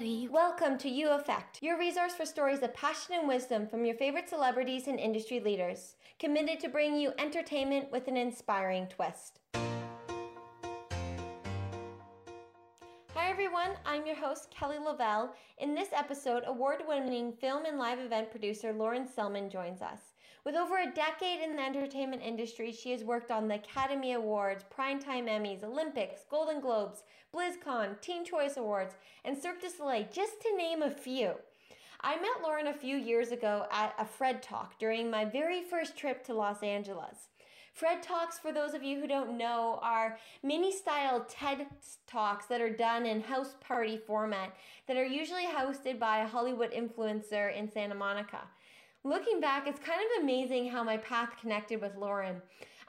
everybody. Welcome to U Effect, your resource for stories of passion and wisdom from your favorite celebrities and industry leaders, committed to bring you entertainment with an inspiring twist. Hi everyone, I'm your host, Kelly Lovell. In this episode, award-winning film and live event producer Lauren Selman joins us. With over a decade in the entertainment industry, she has worked on the Academy Awards, Primetime Emmys, Olympics, Golden Globes, BlizzCon, Teen Choice Awards, and Cirque du Soleil, just to name a few. I met Lauren a few years ago at a Fred Talk during my very first trip to Los Angeles. Fred Talks, for those of you who don't know, are mini-style TED Talks that are done in house party format that are usually hosted by a Hollywood influencer in Santa Monica. Looking back, it's kind of amazing how my path connected with Lauren.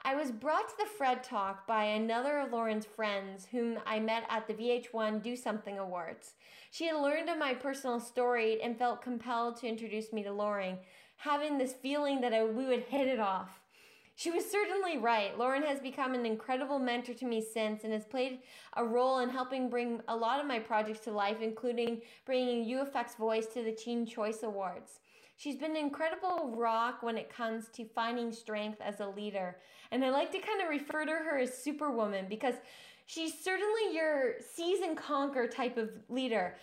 I was brought to the Fred Talk by another of Lauren's friends whom I met at the VH1 Do Something Awards. She had learned of my personal story and felt compelled to introduce me to Lauren, having this feeling that we would hit it off. She was certainly right. Lauren has become an incredible mentor to me since and has played a role in helping bring a lot of my projects to life, including bringing UFX Voice to the Teen Choice Awards. She's been an incredible rock when it comes to finding strength as a leader. And I like to kind of refer to her as Superwoman because she's certainly your seize and conquer type of leader.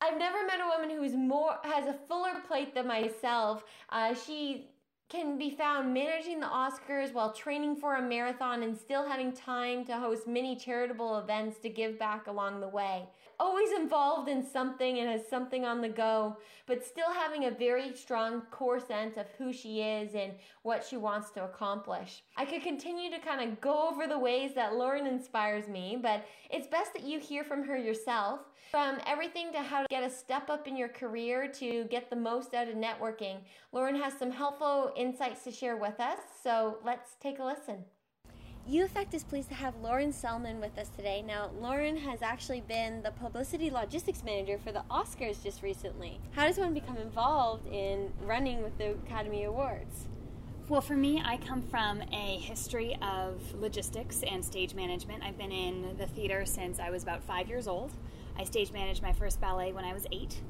I've never met a woman who is has a fuller plate than myself. She can be found managing the Oscars while training for a marathon and still having time to host many charitable events to give back along the way. Always involved in something and has something on the go, but still having a very strong core sense of who she is and what she wants to accomplish. I could continue to kind of go over the ways that Lauren inspires me, but it's best that you hear from her yourself. From everything to how to get a step up in your career to get the most out of networking, Lauren has some helpful insights to share with us, so let's take a listen. U Effect is pleased to have Lauren Selman with us today. Now, Lauren has actually been the publicity logistics manager for the Oscars just recently. How does one become involved in running with the Academy Awards? Well, for me, I come from a history of logistics and stage management. I've been in the theater since I was about 5 years old. I stage managed my first ballet when I was 8,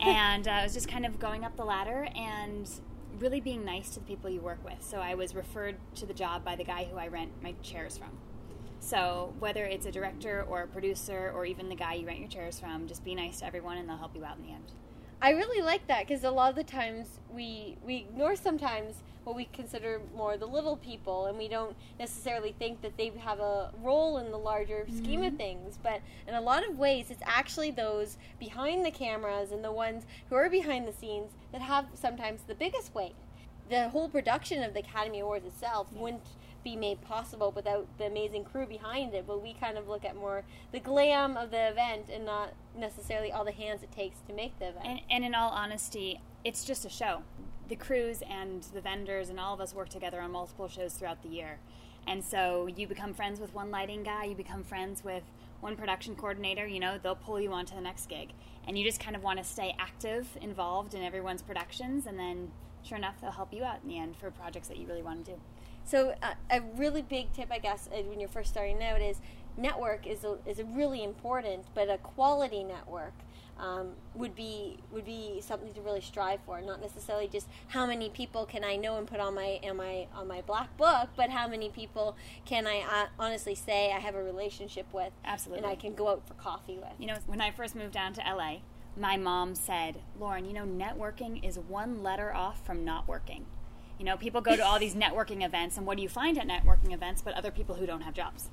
and I was just kind of going up the ladder and really being nice to the people you work with. So I was referred to the job by the guy who I rent my chairs from. So whether it's a director or a producer or even the guy you rent your chairs from, just be nice to everyone and they'll help you out in the end. I really like that because a lot of the times we ignore sometimes what we consider more the little people, and we don't necessarily think that they have a role in the larger scheme of things. But in a lot of ways, it's actually those behind the cameras and the ones who are behind the scenes that have sometimes the biggest weight. The whole production of the Academy Awards itself wouldn't be made possible without the amazing crew behind it, but we kind of look at more the glam of the event and not necessarily all the hands it takes to make the event. And in all honesty, it's just a show. The crews and the vendors and all of us work together on multiple shows throughout the year. And so you become friends with one lighting guy, you become friends with one production coordinator, you know, they'll pull you on to the next gig. And you just kind of want to stay active, involved in everyone's productions, and then sure enough, they'll help you out in the end for projects that you really want to do. So a really big tip, I guess, when you're first starting out is network is really important, but a quality network would be something to really strive for. Not necessarily just how many people can I know and put on my black book, but how many people can I honestly say I have a relationship with, absolutely, and I can go out for coffee with. You know, when I first moved down to LA, my mom said, "Lauren, you know, networking is one letter off from not working." You know, people go to all these networking events, and what do you find at networking events but other people who don't have jobs?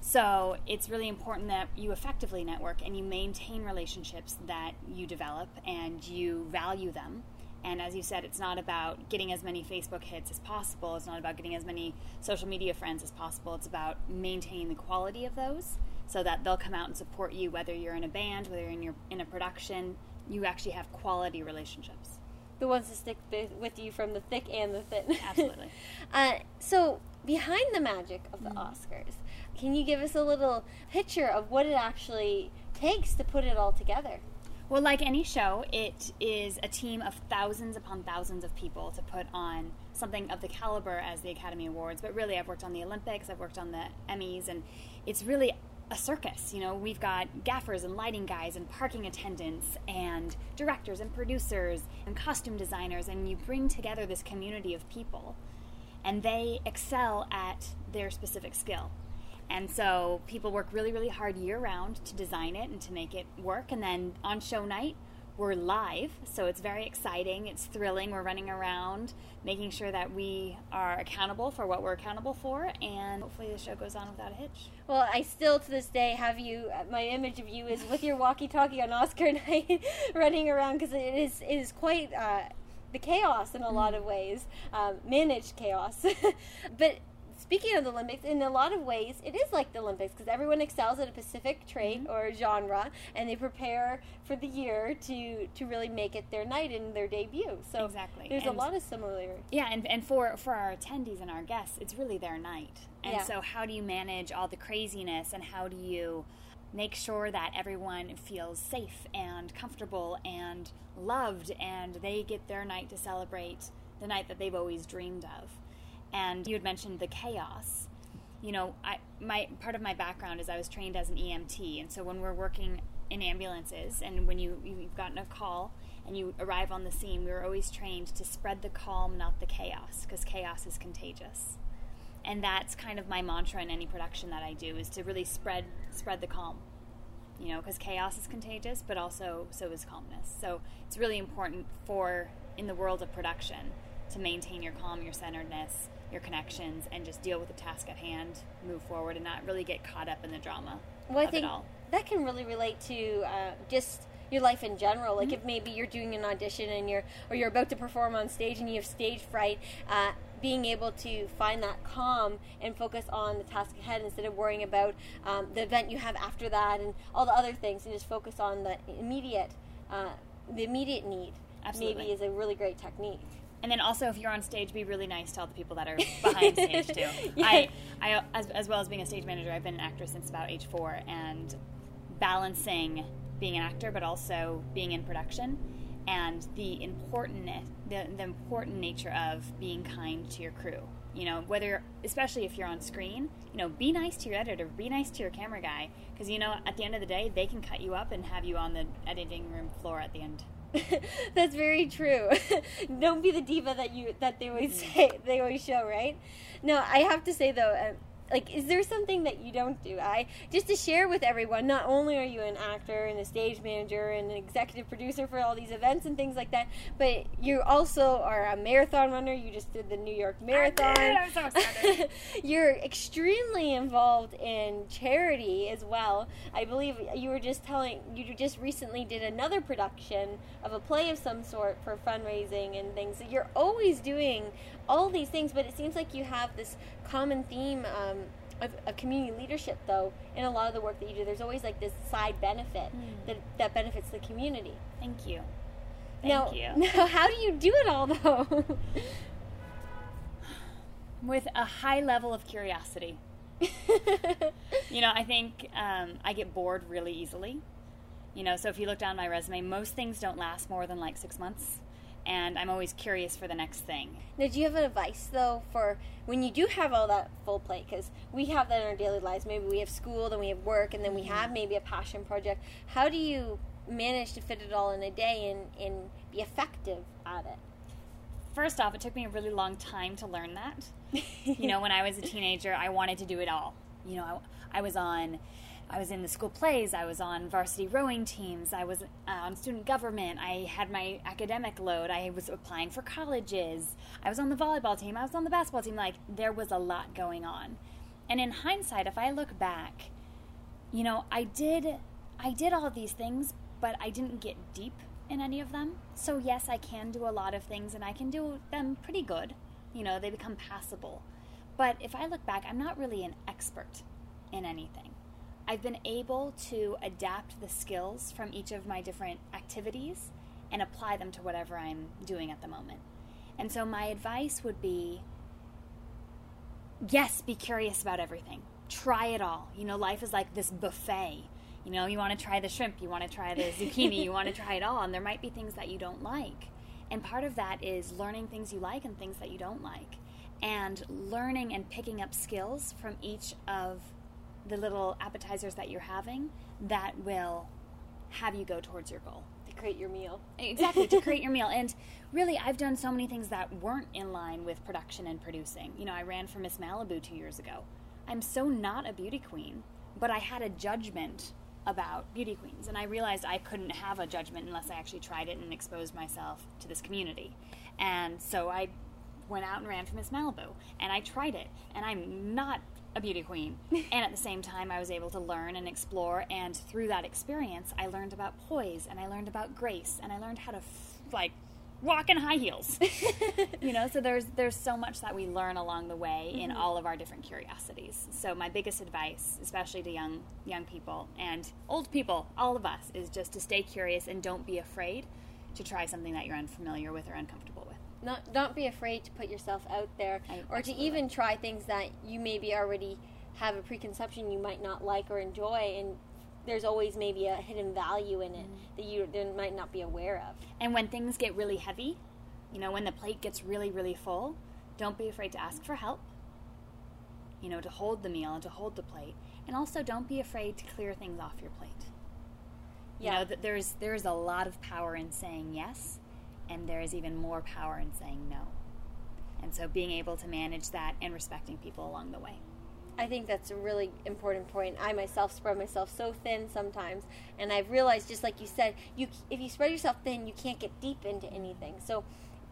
So it's really important that you effectively network and you maintain relationships that you develop and you value them. And as you said, it's not about getting as many Facebook hits as possible. It's not about getting as many social media friends as possible. It's about maintaining the quality of those so that they'll come out and support you, whether you're in a band, whether you're in a production. You actually have quality relationships. The ones that stick with you from the thick and the thin. Absolutely. So behind the magic of the Oscars, can you give us a little picture of what it actually takes to put it all together? Well, like any show, it is a team of thousands upon thousands of people to put on something of the caliber as the Academy Awards. But really, I've worked on the Olympics, I've worked on the Emmys, and it's really a circus. You know, we've got gaffers and lighting guys and parking attendants and directors and producers and costume designers, and you bring together this community of people, and they excel at their specific skill. And so people work really, really hard year-round to design it and to make it work. And then on show night, we're live, so it's very exciting. It's thrilling. We're running around, making sure that we are accountable for what we're accountable for, and hopefully the show goes on without a hitch. Well, I still, to this day, have you, my image of you is with your walkie-talkie on Oscar night, running around, because it is quite the chaos in a lot of ways, managed chaos. But speaking of the Olympics, in a lot of ways, it is like the Olympics, because everyone excels at a specific trait or genre, and they prepare for the year to really make it their night and their debut. So exactly. There's a lot of similarity. Yeah, and for our attendees and our guests, it's really their night. And so how do you manage all the craziness, and how do you make sure that everyone feels safe and comfortable and loved, and they get their night to celebrate the night that they've always dreamed of? And you had mentioned the chaos. You know, part of my background is I was trained as an EMT, and so when we're working in ambulances and when you've gotten a call and you arrive on the scene, we were always trained to spread the calm, not the chaos, because chaos is contagious. And that's kind of my mantra in any production that I do, is to really spread the calm. You know, because chaos is contagious, but also so is calmness. So it's really important in the world of production to maintain your calm, your centeredness, your connections, and just deal with the task at hand, move forward, and not really get caught up in the drama of it all. That can really relate to just your life in general. Like if maybe you're doing an audition and you're about to perform on stage and you have stage fright, being able to find that calm and focus on the task ahead instead of worrying about the event you have after that and all the other things, and just focus on the immediate need. Absolutely. Maybe is a really great technique. And then also, if you're on stage, be really nice to all the people that are behind stage, too. Yeah. I as well as being a stage manager, I've been an actor since about age 4, and balancing being an actor but also being in production and the important nature of being kind to your crew. You know, especially if you're on screen, you know, be nice to your editor, be nice to your camera guy, because, you know, at the end of the day, they can cut you up and have you on the editing room floor at the end. That's very true. Don't be the diva that they always say, they always show, right? No, I have to say though, is there something that you don't do? Just to share with everyone, not only are you an actor and a stage manager and an executive producer for all these events and things like that, but you also are a marathon runner. You just did the New York Marathon. I'm so excited. You're extremely involved in charity as well. I believe you just recently did another production of a play of some sort for fundraising and things. So you're always doing all these things, but it seems like you have this common theme of community leadership, though, in a lot of the work that you do. There's always like this side benefit that benefits the community. Thank you. Now, how do you do it all, though? With a high level of curiosity. You know, I think I get bored really easily. You know, so if you look down my resume, most things don't last more than like 6 months. And I'm always curious for the next thing. Now, do you have an advice, though, for when you do have all that full plate? Because we have that in our daily lives. Maybe we have school, then we have work, and then we have maybe a passion project. How do you manage to fit it all in a day and be effective at it? First off, it took me a really long time to learn that. You know, when I was a teenager, I wanted to do it all. You know, I was in the school plays, I was on varsity rowing teams, I was on student government, I had my academic load, I was applying for colleges, I was on the volleyball team, I was on the basketball team. Like, there was a lot going on. And in hindsight, if I look back, you know, I did all these things, but I didn't get deep in any of them. So yes, I can do a lot of things, and I can do them pretty good. You know, they become passable. But if I look back, I'm not really an expert in anything. I've been able to adapt the skills from each of my different activities and apply them to whatever I'm doing at the moment. And so my advice would be, yes, be curious about everything. Try it all. You know, life is like this buffet. You know, you want to try the shrimp, you want to try the zucchini, you want to try it all, and there might be things that you don't like. And part of that is learning things you like and things that you don't like, and learning and picking up skills from each of the little appetizers that you're having that will have you go towards your goal. To create your meal. Exactly, to create your meal. And really, I've done so many things that weren't in line with production and producing. You know, I ran for Miss Malibu 2 years ago. I'm so not a beauty queen, but I had a judgment about beauty queens, and I realized I couldn't have a judgment unless I actually tried it and exposed myself to this community. And so I went out and ran for Miss Malibu, and I tried it, and I'm not a beauty queen. And at the same time, I was able to learn and explore, and through that experience, I learned about poise, and I learned about grace, and I learned how to, like, walk in high heels. You know, so there's so much that we learn along the way in all of our different curiosities. So my biggest advice, especially to young people and old people, all of us, is just to stay curious and don't be afraid to try something that you're unfamiliar with or uncomfortable with. Don't be afraid to put yourself out there, or to even try things that you maybe already have a preconception you might not like or enjoy, and there's always maybe a hidden value in it that you might not be aware of. And when things get really heavy, you know, when the plate gets really, really full, don't be afraid to ask for help, you know, to hold the meal and to hold the plate. And also don't be afraid to clear things off your plate. Yeah. You know, there's a lot of power in saying yes, and there is even more power in saying no. And so being able to manage that and respecting people along the way. I think that's a really important point. I myself spread myself so thin sometimes, and I've realized, just like you said, if you spread yourself thin, you can't get deep into anything. So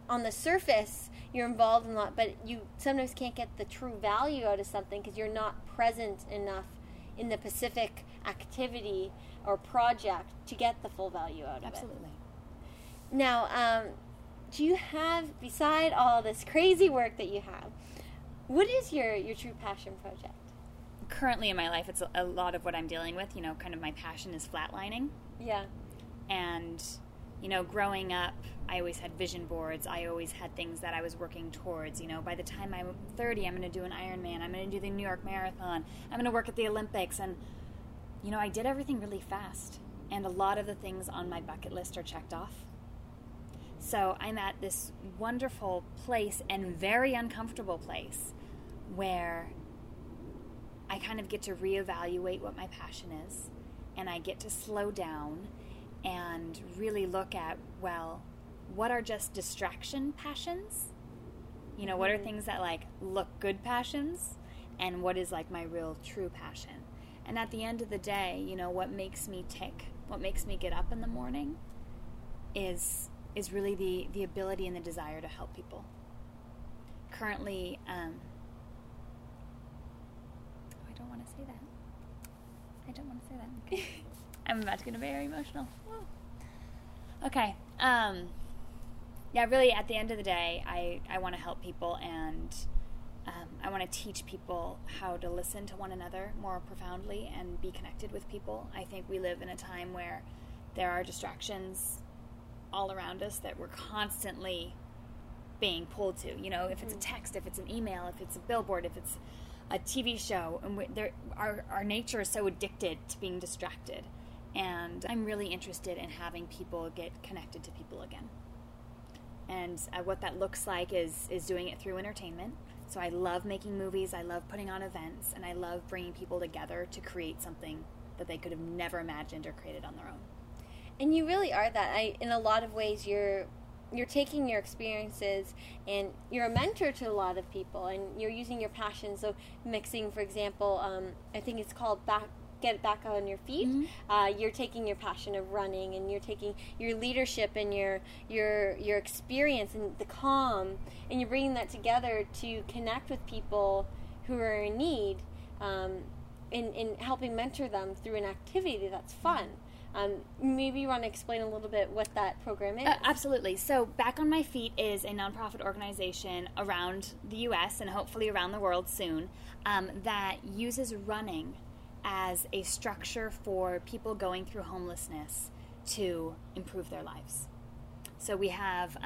on the surface, you're involved in a lot, but you sometimes can't get the true value out of something because you're not present enough in the specific activity or project to get the full value out of it. Absolutely. Now, do you have, beside all this crazy work that you have, what is your true passion project? Currently in my life, it's a lot of what I'm dealing with. You know, kind of my passion is flatlining. Yeah. And, you know, growing up, I always had vision boards. I always had things that I was working towards. You know, by the time I'm 30, I'm going to do an Ironman. I'm going to do the New York Marathon. I'm going to work at the Olympics. And, you know, I did everything really fast. And a lot of the things on my bucket list are checked off. So I'm at this wonderful place and very uncomfortable place where I kind of get to reevaluate what my passion is, and I get to slow down and really look at, well, what are just distraction passions? You know, what are things that, like, look good passions, and what is, like, my real true passion? And at the end of the day, you know, what makes me tick, what makes me get up in the morning is really the ability and the desire to help people. Currently, I don't want to say that. Okay. I'm about to get very emotional. Oh. Okay. Yeah, really, at the end of the day, I want to help people, and I want to teach people how to listen to one another more profoundly and be connected with people. I think we live in a time where there are distractions all around us that we're constantly being pulled to. You know, if it's a text, if it's an email, if it's a billboard, if it's a TV show, and our nature is so addicted to being distracted. And I'm really interested in having people get connected to people again. And what that looks like is doing it through entertainment. So I love making movies, I love putting on events, and I love bringing people together to create something that they could have never imagined or created on their own. And you really are that. In a lot of ways, you're taking your experiences, and you're a mentor to a lot of people, and you're using your passion. So mixing, for example, I think it's called Get Back on Your Feet. Mm-hmm. You're taking your passion of running, and you're taking your leadership and your experience and the calm, and you're bringing that together to connect with people who are in need, and helping mentor them through an activity that's fun. Mm-hmm. Maybe you want to explain a little bit what that program is. Absolutely. So Back on My Feet is a nonprofit organization around the U.S. and hopefully around the world soon that uses running as a structure for people going through homelessness to improve their lives. So we have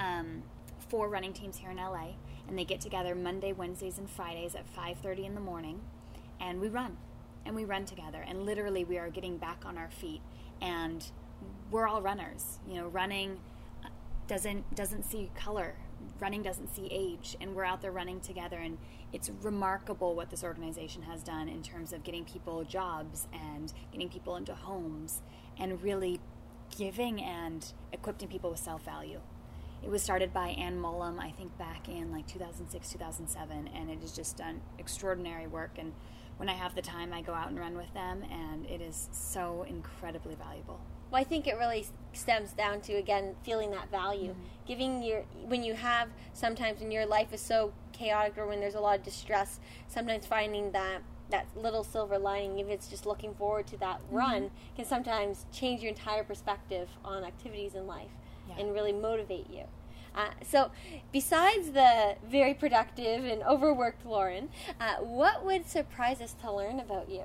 4 running teams here in L.A., and they get together Monday, Wednesdays, and Fridays at 5:30 in the morning, and we run. And we run together, and literally we are getting back on our feet. And we're all runners. You know, running doesn't see color running doesn't see age, and we're out there running together, and it's remarkable what this organization has done in terms of getting people jobs and getting people into homes and really giving and equipping people with self-value. It was started by Ann Mullum, I think, back in like 2006, 2007, and it has just done extraordinary work. And when I have the time, I go out and run with them, and it is so incredibly valuable. Well, I think it really stems down to, again, feeling that value. Mm-hmm. Giving your, when you have, sometimes when your life is so chaotic or when there's a lot of distress, sometimes finding that little silver lining, even if it's just looking forward to that mm-hmm. run, can sometimes change your entire perspective on activities in life. Yeah. And really motivate you. So besides the very productive and overworked Lauren, what would surprise us to learn about you?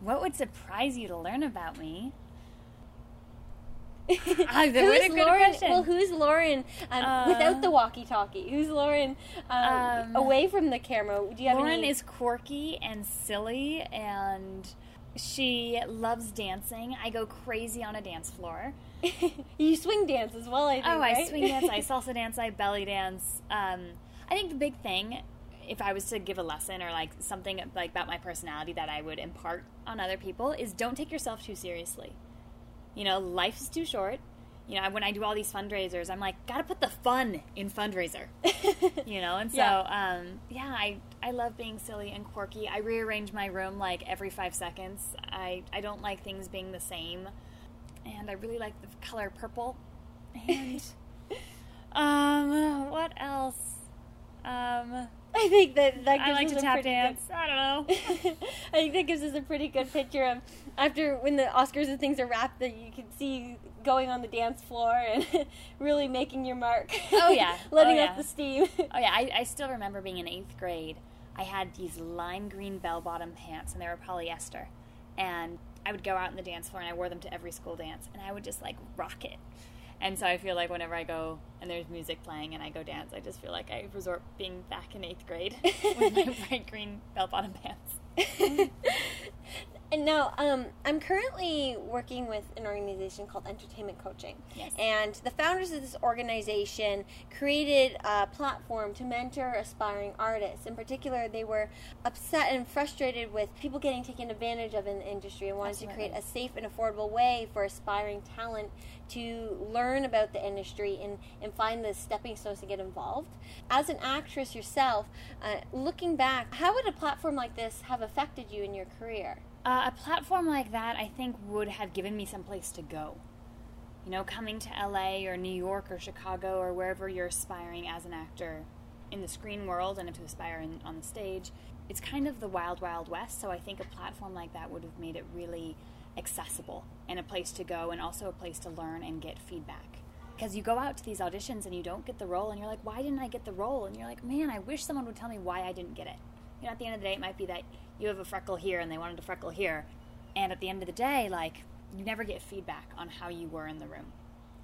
What would surprise you to learn about me? Who's Lauren without the walkie-talkie? Who's Lauren away from the camera? Do you have Lauren is quirky and silly, and she loves dancing. I go crazy on a dance floor. You swing dance as well, I think, right? I swing dance, I salsa dance, I belly dance. I think the big thing, if I was to give a lesson or like something like about my personality that I would impart on other people, is don't take yourself too seriously. You know, life is too short. You know, when I do all these fundraisers, I'm like, gotta put the fun in fundraiser. You know, and so, yeah, I love being silly and quirky. I rearrange my room like every 5 seconds. I don't like things being the same. And I really like the color purple. And what else? I think that gives I like us to tap pretty dance. Good, I don't know. I think that gives us a pretty good picture of after when the Oscars and things are wrapped, that you can see you going on the dance floor and really making your mark. Oh yeah, letting off the steam. Oh yeah, I still remember being in 8th grade. I had these lime green bell-bottom pants, and they were polyester, and I would go out on the dance floor, and I wore them to every school dance, and I would just, like, rock it. And so I feel like whenever I go and there's music playing and I go dance, I just feel like I resort being back in 8th grade with my bright green bell-bottom pants. And now, I'm currently working with an organization called Entertainment Coaching. Yes. And the founders of this organization created a platform to mentor aspiring artists. In particular, they were upset and frustrated with people getting taken advantage of in the industry and wanted to create a safe and affordable way for aspiring talent to learn about the industry and find the stepping stones to get involved. As an actress yourself, looking back, how would a platform like this have affected you in your career? A platform like that, I think, would have given me some place to go. You know, coming to LA or New York or Chicago or wherever you're aspiring as an actor in the screen world and to aspire on the stage, it's kind of the wild, wild west. So I think a platform like that would have made it really accessible and a place to go and also a place to learn and get feedback. Because you go out to these auditions and you don't get the role and you're like, why didn't I get the role? And you're like, man, I wish someone would tell me why I didn't get it. You know, at the end of the day, it might be that you have a freckle here and they wanted a freckle here. And at the end of the day, like, you never get feedback on how you were in the room.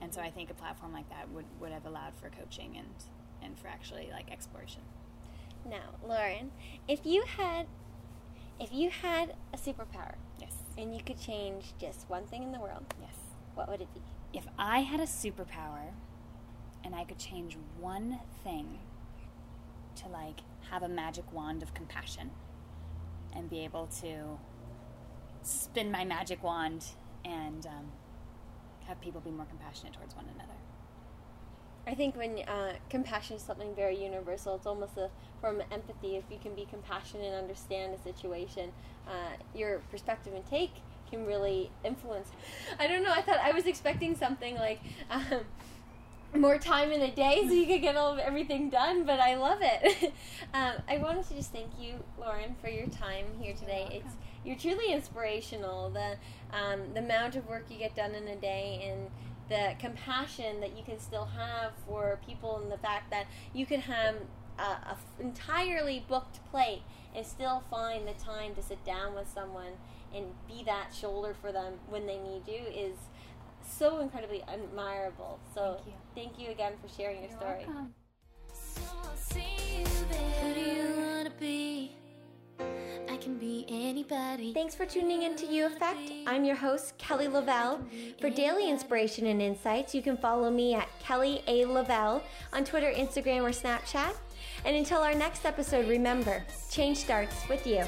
And so I think a platform like that would have allowed for coaching and for actually, like, exploration. Now, Lauren, if you had a superpower, yes, and you could change just one thing in the world, yes, what would it be? If I had a superpower and I could change one thing to, like, have a magic wand of compassion and be able to spin my magic wand and have people be more compassionate towards one another. I think when compassion is something very universal, it's almost a form of empathy. If you can be compassionate and understand a situation, your perspective and take can really influence. I don't know, I thought I was expecting something like... more time in a day so you could get all of everything done, but I love it. I wanted to just thank you, Lauren, for your time here today. You're truly inspirational. The amount of work you get done in a day and the compassion that you can still have for people and the fact that you can have an entirely booked plate and still find the time to sit down with someone and be that shoulder for them when they need you is so incredibly admirable. So thank you again for sharing your story. Welcome. So I'll see you there. Who do you wanna be? I can be anybody. Thanks for tuning in to U Effect. I'm your host, Kelly Lovell. For daily inspiration and insights, you can follow me at Kelly A. Lovell on Twitter, Instagram, or Snapchat. And until our next episode, remember, change starts with you.